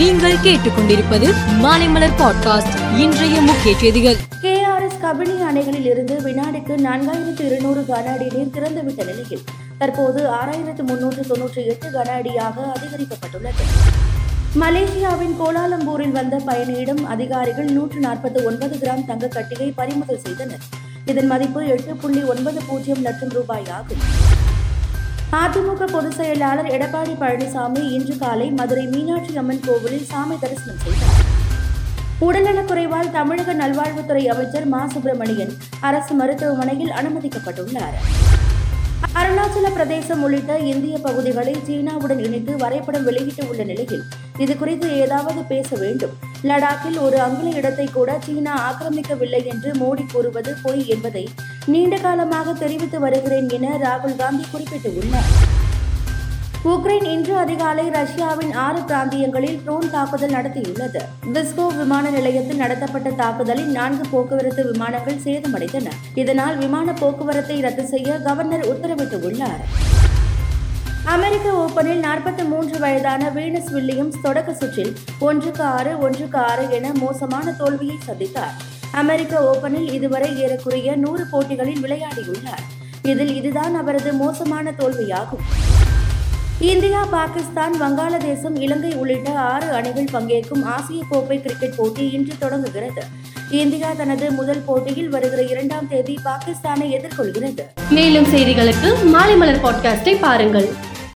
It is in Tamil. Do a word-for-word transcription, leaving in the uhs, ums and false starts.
நீங்கள் கேட்டுக்கொண்டிருப்பது மாலை மலர் பாட்காஸ்ட். இன்றைய முக்கிய செய்திகள். கே ஆர் எஸ் கபினி அணைகளில் இருந்து வினாடிக்கு நான்காயிரத்து இருநூறு கன அடி நீர் திறந்துவிட்ட நிலையில் தற்போது ஆறாயிரத்து முன்னூற்று தொன்னூற்றி எட்டு கன அடியாக அதிகரிக்கப்பட்டுள்ளது. மலேசியாவின் கோலாலம்பூரில் வந்த பயணியிடம் அதிகாரிகள் நூற்று நாற்பத்தி ஒன்பது கிராம் தங்கக்கட்டியை பறிமுதல் செய்தனர். இதன் மதிப்பு எட்டு புள்ளி ஒன்பது பூஜ்ஜியம் லட்சம் ரூபாய் ஆகும். அதிமுக பொதுச் செயலாளர் எடப்பாடி பழனிசாமி இன்று காலை மதுரை மீனாட்சியம்மன் கோவிலில் சாமி தரிசனம் செய்தார். உடல்நலக்குறைவால் தமிழக நல்வாழ்வுத்துறை அமைச்சர் மா சுப்பிரமணியன் அரசு மருத்துவமனையில் அனுமதிக்கப்பட்டுள்ளார். அருணாச்சல பிரதேசம் உள்ளிட்ட இந்திய பகுதிகளை சீனாவுடன் இணைத்து வரைபடம் வெளியிட்டு உள்ள நிலையில் இது குறித்து ஏதாவது பேச வேண்டும். லடாக்கில் ஒரு அங்குல இடத்தை கூட சீனா ஆக்கிரமிக்கவில்லை என்று மோடி கூறுவது பொய் என்பதை நீண்ட காலமாக தெரிவித்து வருகிறேன் என ராகுல் காந்தி குறிப்பிட்டுள்ளார். உக்ரைன் இன்று அதிகாலை ரஷ்யாவின் ஆறு பிராந்தியங்களில் ட்ரோன் தாக்குதல் நடத்தியுள்ளது. விஸ்கோ விமான நிலையத்தில் நடத்தப்பட்ட தாக்குதலில் நான்கு போக்குவரத்து விமானங்கள் சேதமடைந்தன. இதனால் விமான போக்குவரத்தை ரத்து செய்ய கவர்னர் உத்தரவிட்டுள்ளார். அமெரிக்க ஓபனில் நாற்பத்தி மூன்று வயதான வீனஸ் வில்லியம்ஸ் தொடக்க சுற்றில் ஒன்றுக்கு ஆறு ஒன்றுக்கு ஆறு என மோசமான தோல்வியை சந்தித்தார். அமெரிக்க ஓபனில் இதுவரை ஏறக்குறைய நூறு போட்டிகளில் விளையாடியுள்ளார். இதில் இதுதான் அவரது மோசமான தோல்வியாகும். இந்தியா, பாகிஸ்தான், வங்காளதேசம், இலங்கை உள்ளிட்ட ஆறு அணிகள் பங்கேற்கும் ஆசிய கோப்பை கிரிக்கெட் போட்டி இன்று தொடங்குகிறது. இந்தியா தனது முதல் போட்டியில் வருகிற இரண்டாம் தேதி பாகிஸ்தானை எதிர்கொள்கிறது. மேலும் செய்திகளுக்கு மாலை மலர் பாட்காஸ்டை பாருங்கள்.